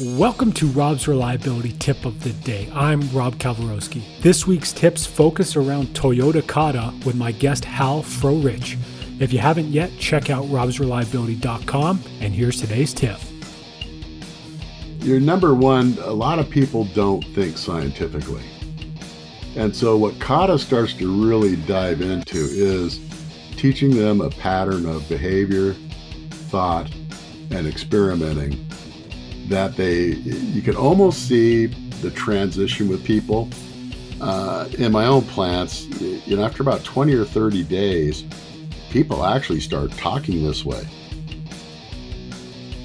Welcome to Rob's Reliability Tip of the Day. I'm Rob Kalvaroski. This week's tips focus around Toyota Kata with my guest Hal Frorich. If you haven't yet, check out robsreliability.com, and here's today's tip. Your number one, a lot of people don't think scientifically. And so what Kata starts to really dive into is teaching them a pattern of behavior, thought, and experimenting that you can almost see the transition with people. In my own plants, after about 20 or 30 days, people actually start talking this way.